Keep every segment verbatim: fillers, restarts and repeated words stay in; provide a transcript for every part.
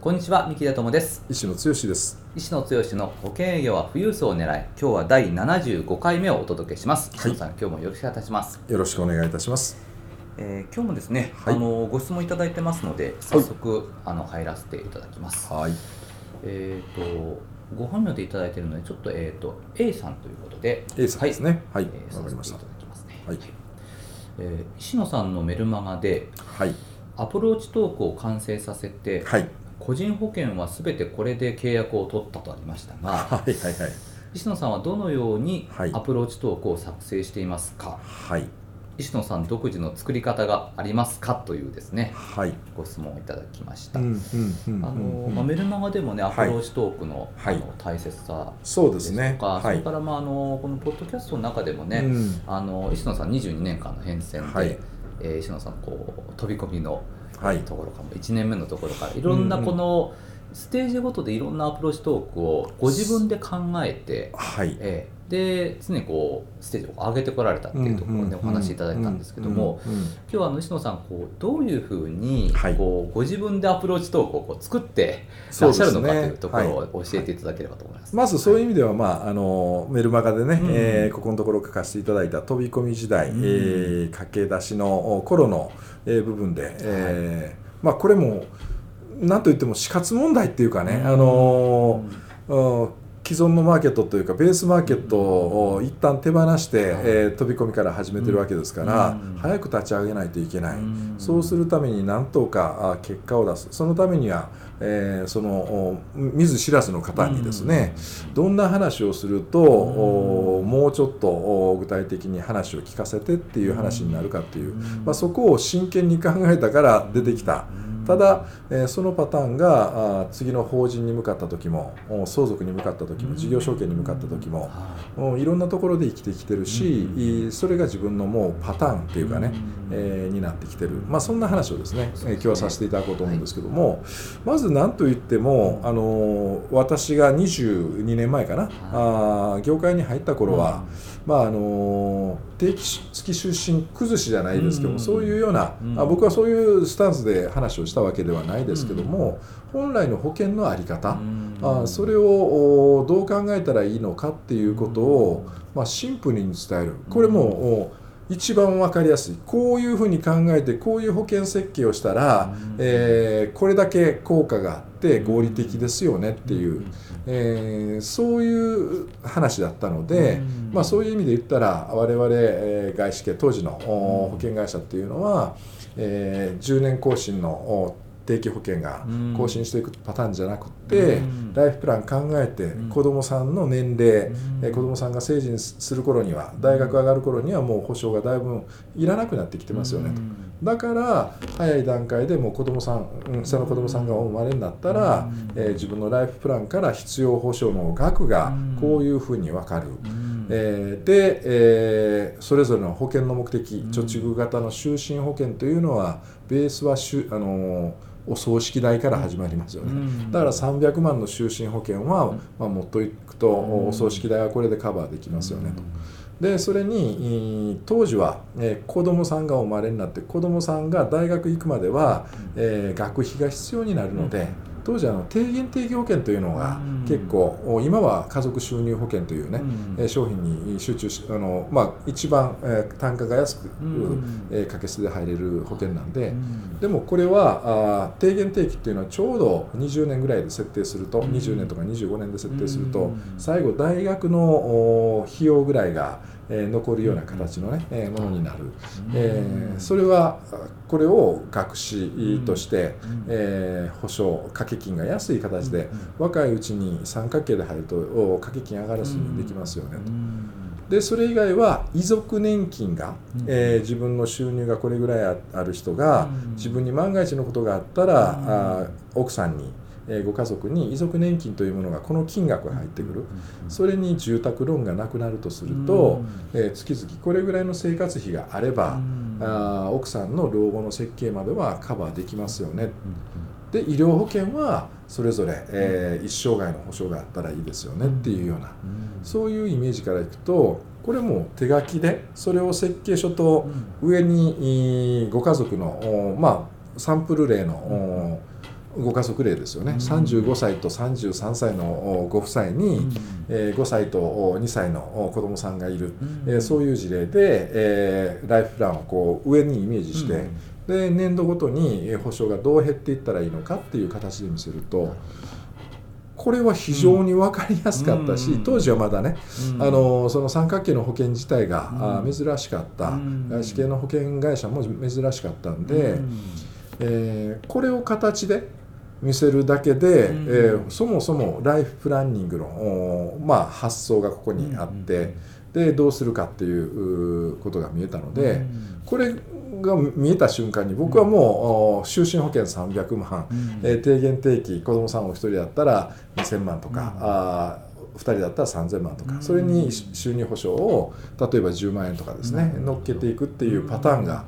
こんにちは、三木田智です。石野剛です。石野剛の保険営業は富裕層を狙い、今日は第ななじゅうごかいめをお届けします。石野さん、はい、今日もよろしくお願いします。よろしくお願いいたします。えー、今日もですね、はい、あのご質問いただいてますので早速、はい、あの入らせていただきます。はい、えーとご本名でいただいているのでちょっと、えーと A さんということで A さんですね。はい、わ、はいえー、かりました。石野さんのメルマガで、はい、アプローチトークを完成させて、はい、個人保険はすべてこれで契約を取ったとありましたが、はいはいはい、石野さんはどのようにアプローチトークを作成していますか、はい、石野さん独自の作り方がありますかというですね、はい、ご質問をいただきました。メルマガでも、ね、アプローチトーク の,、はい、あの大切さですとか、はい そ, うですね、はい、それから、まあ、あのこのポッドキャストの中でもね、うん、あの石野さんにじゅうにねんかんの変遷で、はい、えー、石野さんこう飛び込みのはい、ところかもいちねんめのところからいろんなこのステージごとでいろんなアプローチトークをご自分で考えて、はい、えで常にこうステージを上げてこられたっていうところでお話しいただいたんですけども、今日はあの石野さんこうどういうふうにこうご自分でアプローチトークをこう作ってらっしゃるのかというところを教えていただければと思います。そうですね、はい、まずそういう意味では、まあ、あのメルマガでね、うん、えー、ここのところ書かせていただいた飛び込み時代、うん、えー、駆け出しの頃の部分で、うん、えーまあ、これもなんといっても死活問題っていうかね、あのー、既存のマーケットというかベースマーケットを一旦手放して、はい、えー、飛び込みから始めてるわけですから、うん、早く立ち上げないといけない、うん、そうするために何とか結果を出す、そのためには、えー、その見ず知らずの方にですね、うん、どんな話をすると、うん、もうちょっと具体的に話を聞かせてっていう話になるかっていう、うん、まあ、そこを真剣に考えたから出てきた。ただ、えー、そのパターンが次の法人に向かった時も相続に向かった時も事業承継に向かった時も、うん、いろんなところで生きてきてるし、うん、それが自分のもうパターンっていうかね、うん、えー、になってきてる、まあ、そんな話をですね、今日はさせていただこうと思うんですけども、はい、まず何といっても、あのー、私がにじゅうにねんまえかな、あ業界に入った頃は、うん、まああのー定期月出身崩しじゃないですけども、うん、そういうような、うん、あ僕はそういうスタンスで話をしたわけではないですけども、うん、本来の保険の在り方、うん、あそれをどう考えたらいいのかっていうことを、まあ、シンプルに伝える、これも一番分かりやすい、こういうふうに考えてこういう保険設計をしたら、うん、えー、これだけ効果があって合理的ですよねっていう、うん、えー、そういう話だったので、うん、まあ、そういう意味で言ったら我々、えー、外資系当時の保険会社っていうのは、えー、じゅうねん更新の定期保険が更新していくパターンじゃなくて、うん、ライフプラン考えて子どもさんの年齢、うん、子どもさんが成人する頃には、大学上がる頃にはもう保証がだいぶいらなくなってきてますよねと、うん、だから早い段階でもう子どもさん、下の子どもさんがお生まれになったら、うん、えー、自分のライフプランから必要保証の額がこういうふうに分かる、うん、えー、で、えー、それぞれの保険の目的、貯蓄型の就寝保険というのはベースはしゅ、あのーお葬式代から始まりますよね、うん、だからさんびゃくまんの就寝保険は、うん、まあ、持っていくとお葬式代はこれでカバーできますよねと、うん、でそれに当時は、えー、子どもさんがお生まれになって子どもさんが大学行くまでは、うん、えー、学費が必要になるので、うん、当時あの低減定期保険というのが結構、うん、今は家族収入保険というね、うん、商品に集中し、あの、まあ、一番、えー、単価が安く、うん、えー、掛け捨てで入れる保険なんで、うん、でもこれはあ低減定期というのはちょうどにじゅうねんぐらいで設定すると、うん、にじゅうねんとかにじゅうごねんで設定すると、うん、最後大学の費用ぐらいがえー、残るような形の、ね、えー、ものになる、えー、それはこれを学資として、えー、保証掛け金が安い形で若いうちに三角形で入ると掛け金上がらずにできますよねと。でそれ以外は遺族年金が、えー、自分の収入がこれぐらいある人が自分に万が一のことがあったら、あ奥さんにご家族に遺族年金というものがこの金額が入ってくる、それに住宅ローンがなくなるとすると月々これぐらいの生活費があれば奥さんの老後の設計まではカバーできますよね。で医療保険はそれぞれ、えー、一生涯の保障があったらいいですよねっていうような、そういうイメージからいくと、これも手書きでそれを設計書と上にご家族の、まあ、サンプル例のご家族例ですよね、さんじゅうごさいとさんじゅうさんさいのご夫妻にごさいとにさいの子供さんがいる、そういう事例でライフプランをこう上にイメージして、で年度ごとに保障がどう減っていったらいいのかっていう形で見せると、これは非常に分かりやすかったし、当時はまだね、あのその三角形の保険自体が珍しかった、外資系の保険会社も珍しかったんで、えこれを形で見せるだけで、えそもそもライフプランニングのまあ発想がここにあって、でどうするかっていうことが見えたので、うん、これが見えた瞬間に僕はもう終身保険さんびゃくまん、うん、えー、定減定期子どもさんお一人だったらにせんまんとか、うん、ふたりだったらさんぜんまんとか、うん、それに収入保障を例えばじゅうまんえんとかですね、うん、乗っけていくっていうパターンが、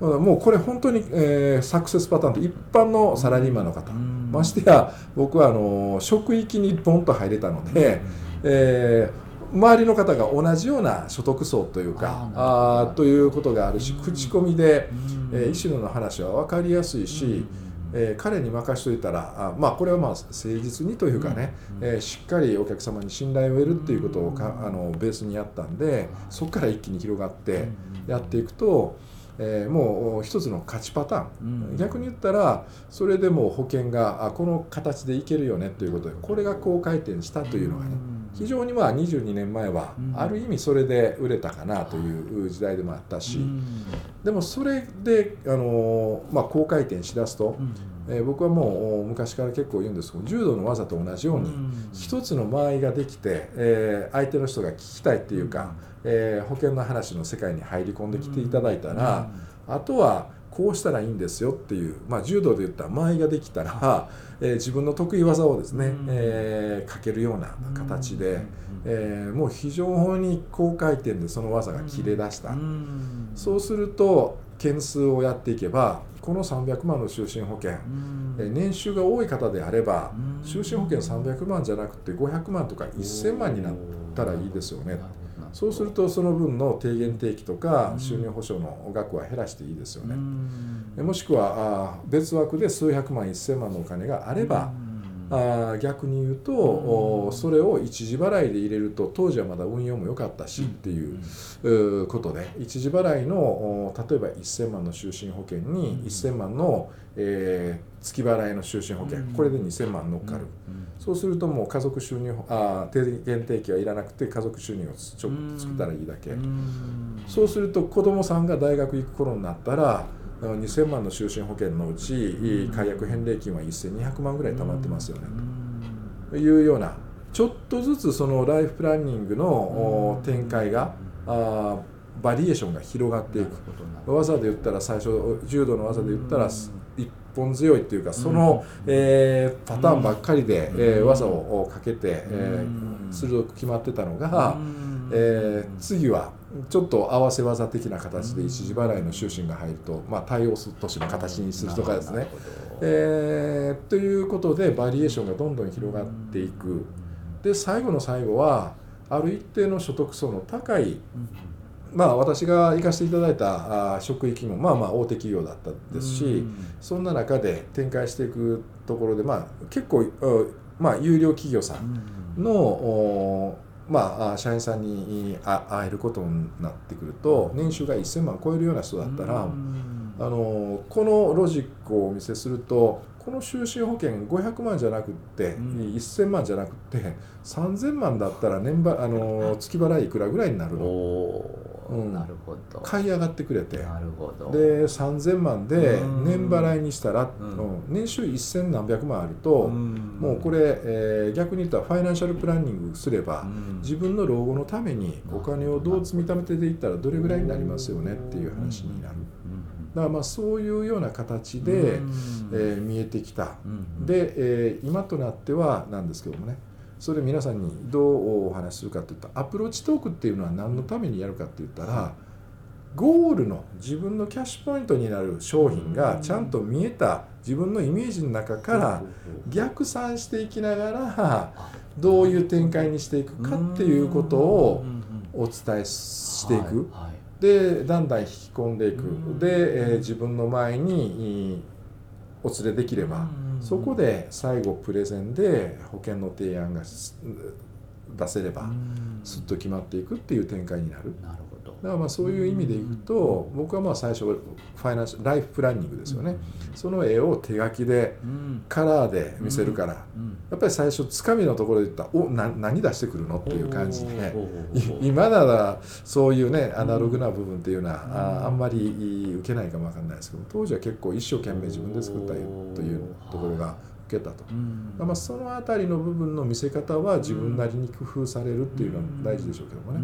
もうこれ本当に、えー、サクセスパターンって一般のサラリーマンの方、うん、ましてや僕はあの職域にボンと入れたので、うん、えー周りの方が同じような所得層というか、ああということがあるし、口コミで、えー、石野の話は分かりやすいし、えー、彼に任しといたら、あ、まあ、これはまあ誠実にというかね、えー、しっかりお客様に信頼を得るっていうことをかあのベースにやったんで、そこから一気に広がってやっていくと、えー、もう一つの勝ちパターン、うん、逆に言ったらそれでもう保険があこの形でいけるよねということで、これが高回転したというのがね、非常にまあにじゅうにねんまえはある意味それで売れたかなという時代でもあったし、でもそれであの、まあ、高回転しだすと、えー、僕はもう昔から結構言うんですけど、柔道の技と同じように一つの間合いができて、えー、相手の人が聞きたいっていうか、えー、保険の話の世界に入り込んできていただいたら、あとはこうしたらいいんですよっていう、まあ、柔道で言ったら間合いができたら、えー、自分の得意技をですね、えー、かけるような形で、えー、もう非常に高回転でその技が切れ出した。そうすると件数をやっていけば、このさんびゃくまんの終身保険、年収が多い方であれば終身保険さんびゃくまんじゃなくてごひゃくまんとかせんまんになったらいいですよね。そうするとその分の低減定期とか収入保障の額は減らしていいですよね。もしくは別枠で数百万せんまんのお金があれば、あ逆に言うとそれを一時払いで入れると、当時はまだ運用も良かったしっていうことで、一時払いの例えばせんまんの終身保険にせんまんのえ月払いの終身保険、これでにせんまん乗っかる。そうするともう家族収入あ定減定期はいらなくて家族収入をちょっとつけたらいいだけ。そうすると子どもさんが大学行く頃になったらにせんまんの終身保険のうち解約返礼金はせんにひゃくまんぐらい貯まってますよねというような、ちょっとずつそのライフプランニングの展開があバリエーションが広がっていく。技で言ったら最初柔道の技で言ったら一本強いというか、そのえパターンばっかりでえ技をかけてえ鋭く決まってたのが、え次はちょっと合わせ技的な形で一時払いの収支が入ると、まあ、対応都市の形にするとかですね、えー、ということでバリエーションがどんどん広がっていく。で最後の最後はある一定の所得層の高い、まあ、私が行かせていただいた職域もまあまあ大手企業だったですし、そんな中で展開していくところで、まあ、結構、まあ、優良企業さんのまあ、社員さんに会えることになってくると、年収がせんまん超えるような人だったら、あのこのロジックをお見せすると、この終身保険ごひゃくまんじゃなくってせんまんじゃなくてさんぜんまんだったら年ばあの月払いいくらぐらいになるの、うん、なるほど、買い上がってくれて、なるほど、でさんぜんまんで年払いにしたら、うん、年収せんなんびゃくまんあると、うん、もうこれ、えー、逆に言ったらファイナンシャルプランニングすれば、うん、自分の老後のためにお金をどう積みためていったらどれぐらいになりますよねっていう話になる。うんうんだからまあそういうような形で、えー、見えてきた、うんうん、で、えー、今となってはなんですけどもね、それ皆さんにどうお話しするかといったら、アプローチトークっていうのは何のためにやるかっていったら、ゴールの自分のキャッシュポイントになる商品がちゃんと見えた自分のイメージの中から逆算していきながら、どういう展開にしていくかっていうことをお伝えしていく。でだんだん引き込んでいく。で、えー、自分の前にお連れできれば、そこで最後プレゼンで保険の提案が出せればすっと決まっていくっていう展開になる。なるほど。だからまあそういう意味でいくと、僕はまあ最初ファイナンシャルライフプランニングですよね。その絵を手書きでカラーで見せるから、やっぱり最初つかみのところで言ったら、おな何出してくるのっていう感じで、今ならそういうねアナログな部分っていうのは あ, あんまり受けないかもわかんないですけど、当時は結構一生懸命自分で作ったというところが受けたと。まあそのあたりの部分の見せ方は自分なりに工夫されるっていうのは大事でしょうけどもね。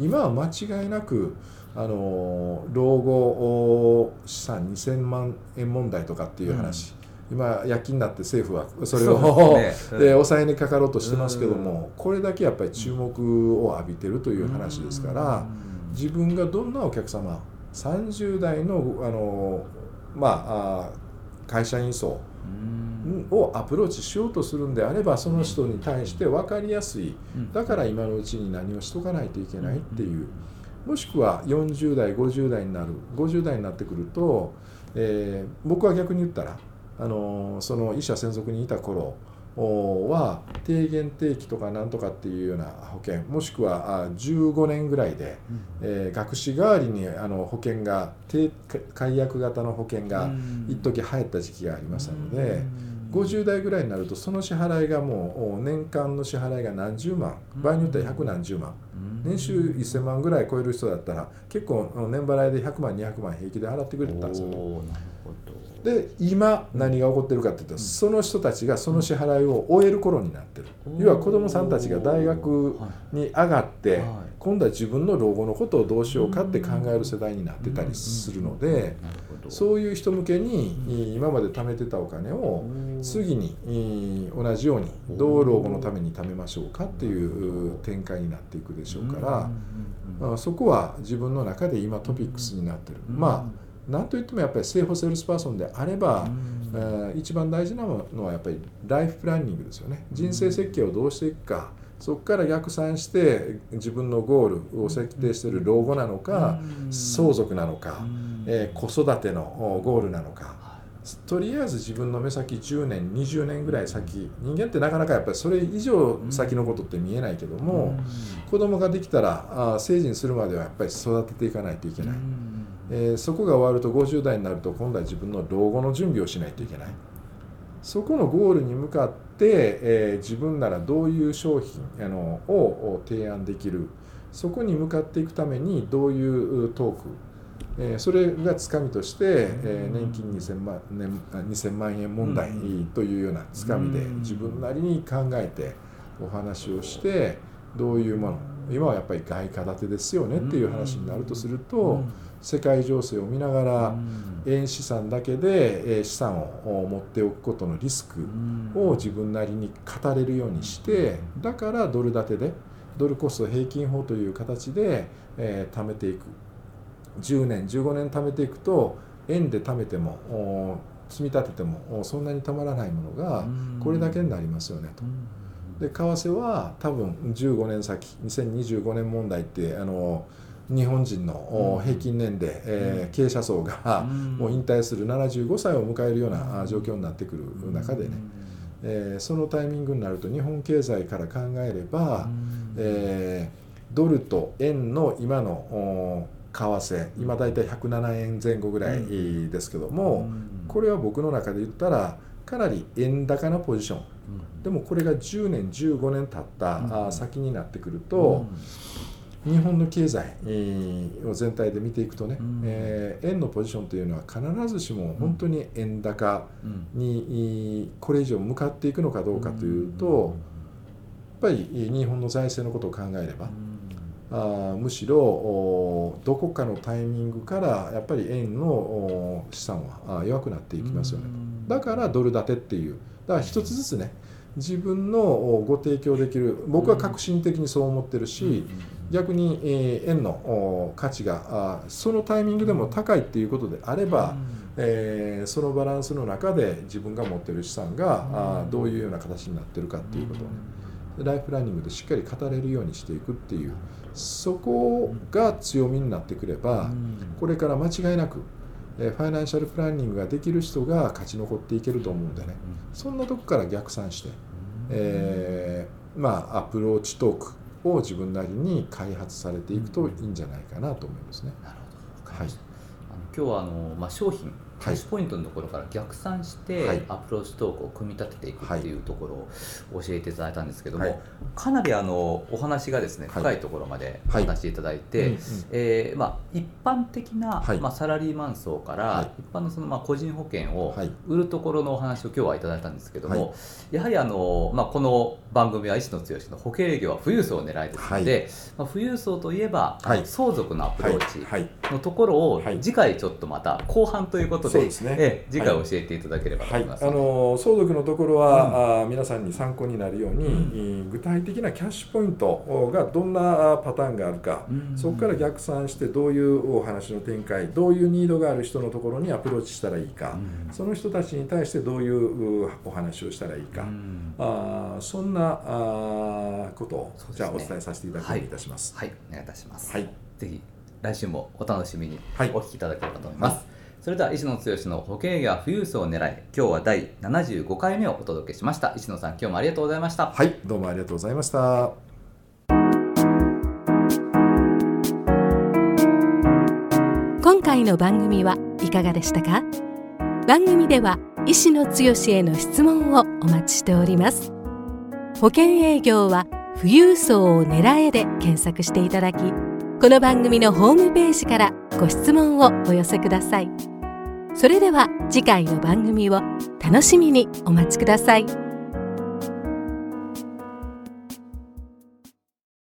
今は間違いなくあの老後資産にせんまんえん問題とかっていう話、うん、今躍起になって政府はそれをで、ねうん、で抑えにかかろうとしてますけども、これだけやっぱり注目を浴びてるという話ですから、うん、自分がどんなお客様、さんじゅう代の、あの、まあ、会社員層をアプローチしようとするんであれば、その人に対して分かりやすい、だから今のうちに何をしとかないといけないっていう、もしくはよんじゅう代ごじゅう代になるごじゅう代になってくると、えー、僕は逆に言ったらあのその医者専属にいた頃は低減定期とかなんとかっていうような保険、もしくはじゅうごねんぐらいで、えー、学士代わりにあの保険が低解約型の保険が一時流行った時期がありましたので、ごじゅう代ぐらいになるとその支払いがもう年間の支払いが何十万、場合によっては百何十万、年収せんまんぐらい超える人だったら結構年払いでひゃくまんにひゃくまん平気で払ってくれてたんですよ。で今何が起こってるかっていうと、その人たちがその支払いを終える頃になってる。要は子どもさんたちが大学に上がって今度は自分の老後のことをどうしようかって考える世代になってたりするので、そういう人向けに今まで貯めてたお金を次に同じようにどう老後のために貯めましょうかっていう展開になっていくでしょうから、そこは自分の中で今トピックスになってる。まあなんといってもやっぱりセーフセールスパーソンであれば、一番大事なのはやっぱりライフプランニングですよね。人生設計をどうしていくか、そこから逆算して自分のゴールを設定している老後なのか、相続なのか、えー、子育てのゴールなのか、とりあえず自分の目先じゅうねんにじゅうねんぐらい先、人間ってなかなかやっぱりそれ以上先のことって見えないけども、子供ができたら成人するまではやっぱり育てていかないといけない。えー、そこが終わるとごじゅう代になると今度は自分の老後の準備をしないといけない。そこのゴールに向かって、えー、自分ならどういう商品あのを提案できる、そこに向かっていくためにどういうトーク、えー、それがつかみとして、えー、年金にせんまん、年にせんまんえん問題というようなつかみで自分なりに考えてお話をして、どういうもの、今はやっぱり外貨建てですよねっていう話になるとすると、世界情勢を見ながら円資産だけで資産を持っておくことのリスクを自分なりに語れるようにして、だからドル建てでドルコスト平均法という形で貯めていく。じゅうねんじゅうごねん貯めていくと、円で貯めても積み立ててもそんなにたまらないものがこれだけになりますよねと。で為替は多分じゅうごねん先、にせんにじゅうごねん問題ってあの日本人の平均年齢、うんえー、経営者層がもう引退するななじゅうごさいを迎えるような状況になってくる中でね、うんえー、そのタイミングになると日本経済から考えれば、うんえー、ドルと円の今の為替、今だいたいひゃくななえんぜん後ぐらいですけども、うん、これは僕の中で言ったらかなり円高なポジション。でもこれがじゅうねんじゅうごねん経った先になってくると、日本の経済を全体で見ていくとね、え円のポジションというのは必ずしも本当に円高にこれ以上向かっていくのかどうかというと、やっぱり日本の財政のことを考えればあむしろどこかのタイミングからやっぱり円の資産は弱くなっていきますよね。だからドル建てっていう、だから一つずつね、自分のご提供できる、僕は革新的にそう思ってるし、逆に円の価値がそのタイミングでも高いっていうことであれば、えー、そのバランスの中で自分が持ってる資産がどういうような形になってるかっていうことをね、ライフランニングでしっかり語れるようにしていくっていう、そこが強みになってくれば、これから間違いなくファイナンシャルプランニングができる人が勝ち残っていけると思うんでね、そんなとこから逆算して、えー、まあアプローチトークを自分なりに開発されていくといいんじゃないかなと思いますね。なるほど、はい、あの今日はあの、まあ、商品キャッシュポイントのところから逆算してアプローチトークを組み立てていくっていうところを教えていただいたんですけども、はい、かなりあのお話がですね、深いところまでお話していただいて、はいはい、えーまあ、一般的な、はい、まあ、サラリーマン層から一般の、 そのまあ個人保険を売るところのお話を今日はいただいたんですけども、はい、やはりあの、まあ、この番組は石野剛の保険営業は富裕層を狙いですので、はい、まあ、富裕層といえば、はい、相続のアプローチのところを次回ちょっとまた後半ということで、そうですね、ええ、次回教えていただければと思います、はいはい、あの相続のところは、うん、あ皆さんに参考になるように、うん、具体的なキャッシュポイントがどんなパターンがあるか、うん、そこから逆算してどういうお話の展開、どういうニードがある人のところにアプローチしたらいいか、うん、その人たちに対してどういうお話をしたらいいか、うん、あそんなあことを、ね、じゃあお伝えさせていただくようにいたします。はい、はい、お願いいたします、はい、ぜひ来週もお楽しみにお聞きいただければと思います、はいはい。それでは石野剛の保険営業は富裕層を狙い、今日は第ななじゅうごかいめをお届けしました。石野さん、今日もありがとうございました。はい、どうもありがとうございました。今回の番組はいかがでしたか？番組では石野剛への質問をお待ちしております。保険営業は富裕層を狙えで検索していただき、この番組のホームページからご質問をお寄せください。それでは次回の番組を楽しみにお待ちください。